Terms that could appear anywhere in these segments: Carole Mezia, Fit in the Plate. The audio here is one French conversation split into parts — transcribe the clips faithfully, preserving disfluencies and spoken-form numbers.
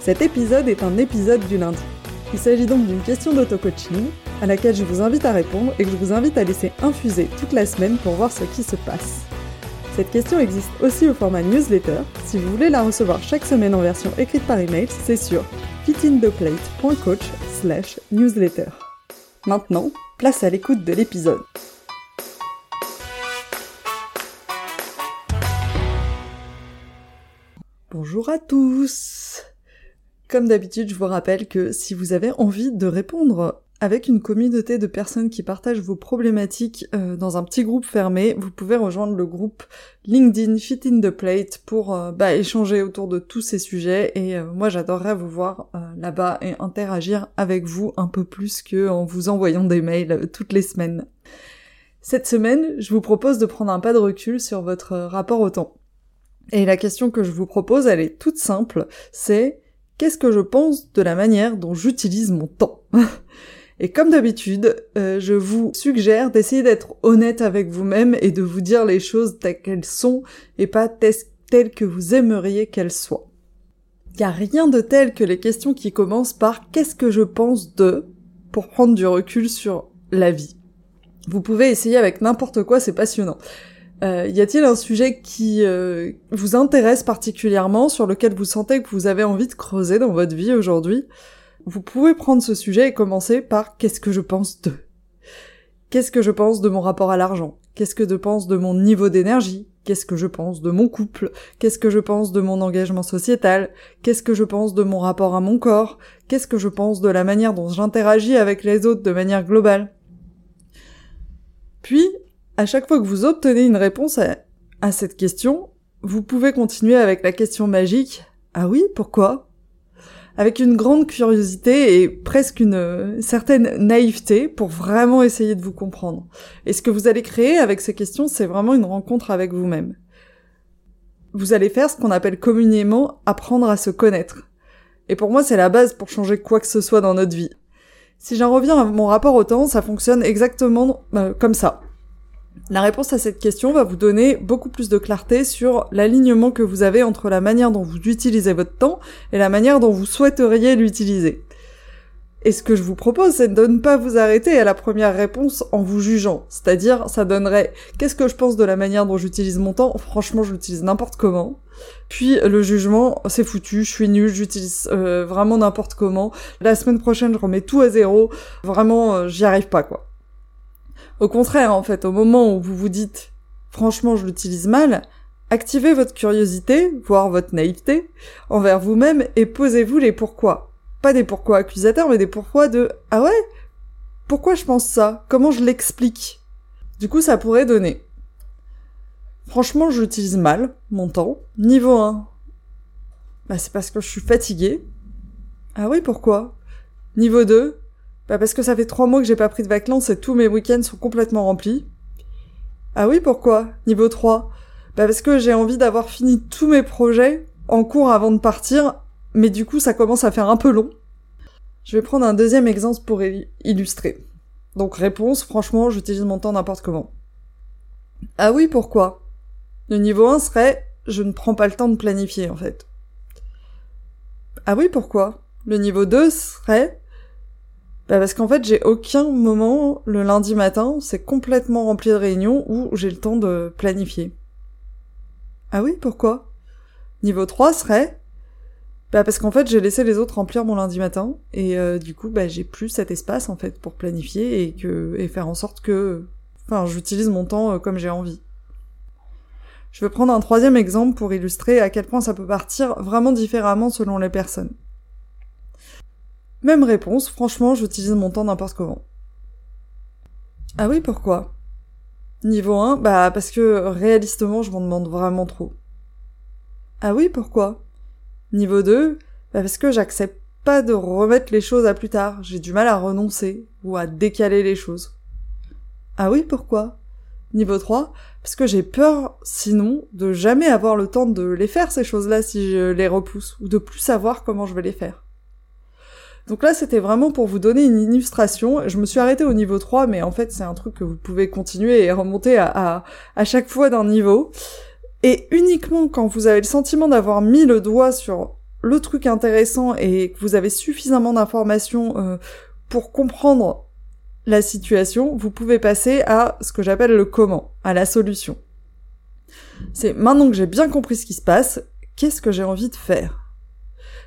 Cet épisode est un épisode du lundi. Il s'agit donc d'une question d'auto-coaching à laquelle je vous invite à répondre et que je vous invite à laisser infuser toute la semaine pour voir ce qui se passe. Cette question existe aussi au format newsletter. Si vous voulez la recevoir chaque semaine en version écrite par email, c'est sur fit in the plate dot coach slash newsletter. Maintenant, place à l'écoute de l'épisode. Bonjour à tous. Comme d'habitude, je vous rappelle que si vous avez envie de répondre avec une communauté de personnes qui partagent vos problématiques euh, dans un petit groupe fermé, vous pouvez rejoindre le groupe LinkedIn Fit in the Plate pour euh, bah, échanger autour de tous ces sujets. Et euh, moi, j'adorerais vous voir euh, là-bas et interagir avec vous un peu plus qu'en vous envoyant des mails euh, toutes les semaines. Cette semaine, je vous propose de prendre un pas de recul sur votre rapport au temps. Et la question que je vous propose, elle est toute simple, c'est... qu'est-ce que je pense de la manière dont j'utilise mon temps? Et comme d'habitude, euh, je vous suggère d'essayer d'être honnête avec vous-même et de vous dire les choses telles qu'elles sont et pas telles que vous aimeriez qu'elles soient. Il n'y a rien de tel que les questions qui commencent par « qu'est-ce que je pense de ?» pour prendre du recul sur la vie. Vous pouvez essayer avec n'importe quoi, c'est passionnant. Euh, y a-t-il un sujet qui euh, vous intéresse particulièrement, sur lequel vous sentez que vous avez envie de creuser dans votre vie aujourd'hui? Vous pouvez prendre ce sujet et commencer par « qu'est-ce que je pense de ?» Qu'est-ce que je pense de mon rapport à l'argent? Qu'est-ce que je pense de mon niveau d'énergie? Qu'est-ce que je pense de mon couple? Qu'est-ce que je pense de mon engagement sociétal? Qu'est-ce que je pense de mon rapport à mon corps? Qu'est-ce que je pense de la manière dont j'interagis avec les autres de manière globale? Puis... à chaque fois que vous obtenez une réponse à, à cette question, vous pouvez continuer avec la question magique « ah oui, pourquoi ?» avec une grande curiosité et presque une euh, certaine naïveté pour vraiment essayer de vous comprendre. Et ce que vous allez créer avec ces questions, c'est vraiment une rencontre avec vous-même. Vous allez faire ce qu'on appelle communément « apprendre à se connaître ». Et pour moi, c'est la base pour changer quoi que ce soit dans notre vie. Si j'en reviens à mon rapport au temps, ça fonctionne exactement euh, comme ça. La réponse à cette question va vous donner beaucoup plus de clarté sur l'alignement que vous avez entre la manière dont vous utilisez votre temps et la manière dont vous souhaiteriez l'utiliser. Et ce que je vous propose, c'est de ne pas vous arrêter à la première réponse en vous jugeant. C'est-à-dire, ça donnerait « qu'est-ce que je pense de la manière dont j'utilise mon temps ?» Franchement, je l'utilise n'importe comment. Puis le jugement « c'est foutu, je suis nulle, j'utilise euh, vraiment n'importe comment. La semaine prochaine, je remets tout à zéro. Vraiment, euh, j'y arrive pas, quoi. » Au contraire, en fait, au moment où vous vous dites « franchement, je l'utilise mal », activez votre curiosité, voire votre naïveté, envers vous-même et posez-vous les pourquoi. Pas des pourquoi accusateurs, mais des pourquoi de « ah ouais ? Pourquoi je pense ça ? Comment je l'explique ?» Du coup, ça pourrait donner « franchement, je l'utilise mal, mon temps. Niveau un, bah, c'est parce que je suis fatiguée. Ah oui, pourquoi ? Niveau deux, bah parce que ça fait trois mois que j'ai pas pris de vacances et tous mes week-ends sont complètement remplis. Ah oui, pourquoi ? Niveau trois. Bah parce que j'ai envie d'avoir fini tous mes projets en cours avant de partir, mais du coup ça commence à faire un peu long. Je vais prendre un deuxième exemple pour illustrer. Donc réponse, franchement, j'utilise mon temps n'importe comment. Ah oui, pourquoi ? Le niveau un serait, je ne prends pas le temps de planifier en fait. Ah oui, pourquoi ? Le niveau deux serait... bah parce qu'en fait, j'ai aucun moment le lundi matin, c'est complètement rempli de réunions où j'ai le temps de planifier. Ah oui, pourquoi ? Niveau trois serait... bah parce qu'en fait, j'ai laissé les autres remplir mon lundi matin, et euh, du coup, bah j'ai plus cet espace, en fait, pour planifier et que et faire en sorte que... enfin, j'utilise mon temps comme j'ai envie. Je vais prendre un troisième exemple pour illustrer à quel point ça peut partir vraiment différemment selon les personnes. Même réponse, franchement, j'utilise mon temps n'importe comment. Ah oui, pourquoi ? Niveau un, bah parce que réalistement, je m'en demande vraiment trop. Ah oui, pourquoi ? Niveau deux, bah parce que j'accepte pas de remettre les choses à plus tard. J'ai du mal à renoncer ou à décaler les choses. Ah oui, pourquoi ? Niveau trois, parce que j'ai peur, sinon, de jamais avoir le temps de les faire, ces choses-là, si je les repousse, ou de plus savoir comment je vais les faire. Donc là, c'était vraiment pour vous donner une illustration. Je me suis arrêtée au niveau trois, mais en fait, c'est un truc que vous pouvez continuer et remonter à, à, à chaque fois d'un niveau. Et uniquement quand vous avez le sentiment d'avoir mis le doigt sur le truc intéressant et que vous avez suffisamment d'informations euh, pour comprendre la situation, vous pouvez passer à ce que j'appelle le comment, à la solution. C'est maintenant que j'ai bien compris ce qui se passe, qu'est-ce que j'ai envie de faire ?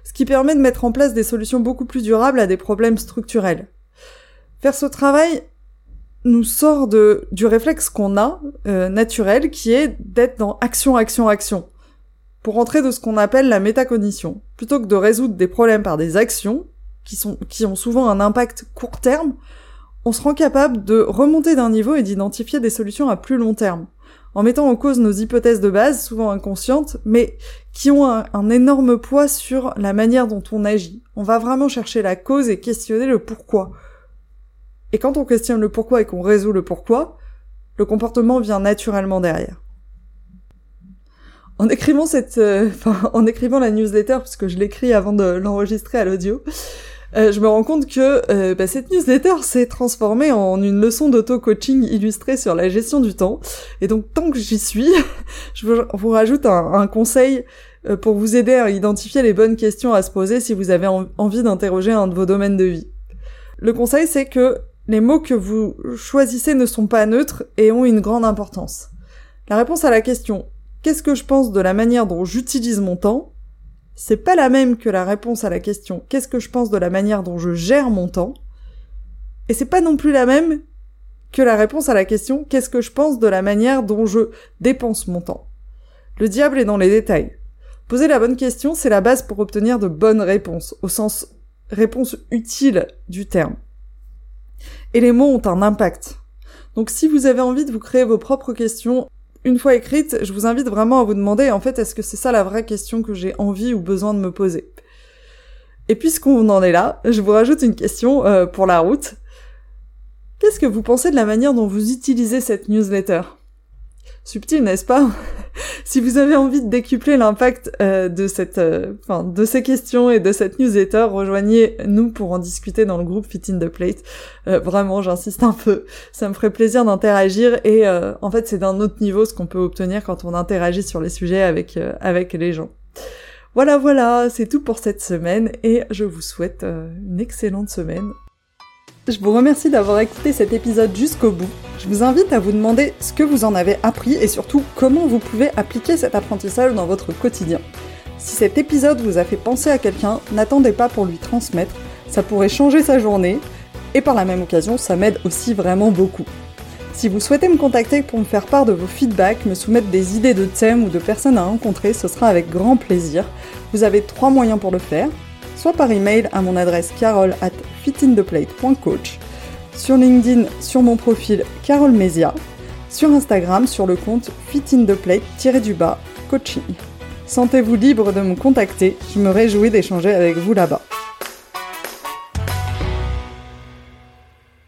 Ce qui permet de mettre en place des solutions beaucoup plus durables à des problèmes structurels. Faire ce travail nous sort de, du réflexe qu'on a, euh, naturel, qui est d'être dans action, action, action, pour entrer de ce qu'on appelle la métacognition. Plutôt que de résoudre des problèmes par des actions, qui, sont, qui ont souvent un impact court terme, on se rend capable de remonter d'un niveau et d'identifier des solutions à plus long terme, en mettant en cause nos hypothèses de base, souvent inconscientes, mais qui ont un, un énorme poids sur la manière dont on agit. On va vraiment chercher la cause et questionner le pourquoi. Et quand on questionne le pourquoi et qu'on résout le pourquoi, le comportement vient naturellement derrière. En écrivant cette, euh, enfin, en écrivant la newsletter, parce que je l'écris avant de l'enregistrer à l'audio, Euh, je me rends compte que euh, bah, cette newsletter s'est transformée en une leçon d'auto-coaching illustrée sur la gestion du temps. Et donc, tant que j'y suis, je vous rajoute un, un conseil euh, pour vous aider à identifier les bonnes questions à se poser si vous avez en- envie d'interroger un de vos domaines de vie. Le conseil, c'est que les mots que vous choisissez ne sont pas neutres et ont une grande importance. La réponse à la question « Qu'est-ce que je pense de la manière dont j'utilise mon temps ?» c'est pas la même que la réponse à la question « Qu'est-ce que je pense de la manière dont je gère mon temps ?» et c'est pas non plus la même que la réponse à la question « Qu'est-ce que je pense de la manière dont je dépense mon temps ?» Le diable est dans les détails. Poser la bonne question, c'est la base pour obtenir de bonnes réponses, au sens « réponse utile » du terme. Et les mots ont un impact. Donc si vous avez envie de vous créer vos propres questions, une fois écrite, je vous invite vraiment à vous demander, en fait, est-ce que c'est ça la vraie question que j'ai envie ou besoin de me poser ? Et puisqu'on en est là, je vous rajoute une question euh, pour la route. Qu'est-ce que vous pensez de la manière dont vous utilisez cette newsletter ? Subtil, n'est-ce pas ? Si vous avez envie de décupler l'impact euh, de cette, euh, enfin, de ces questions et de cette newsletter, rejoignez-nous pour en discuter dans le groupe Fit in the Plate. Euh, vraiment, j'insiste un peu. Ça me ferait plaisir d'interagir et euh, en fait, c'est d'un autre niveau ce qu'on peut obtenir quand on interagit sur les sujets avec euh, avec les gens. Voilà, voilà, c'est tout pour cette semaine et je vous souhaite euh, une excellente semaine. Je vous remercie d'avoir écouté cet épisode jusqu'au bout. Je vous invite à vous demander ce que vous en avez appris et surtout comment vous pouvez appliquer cet apprentissage dans votre quotidien. Si cet épisode vous a fait penser à quelqu'un, n'attendez pas pour lui transmettre, ça pourrait changer sa journée et par la même occasion, ça m'aide aussi vraiment beaucoup. Si vous souhaitez me contacter pour me faire part de vos feedbacks, me soumettre des idées de thèmes ou de personnes à rencontrer, ce sera avec grand plaisir. Vous avez trois moyens pour le faire. Soit par email à mon adresse carole arobase fitintheplate point coach, sur LinkedIn sur mon profil Carole Mezia, sur Instagram sur le compte fitintheplate-coaching. Sentez-vous libre de me contacter, je me réjouis d'échanger avec vous là-bas.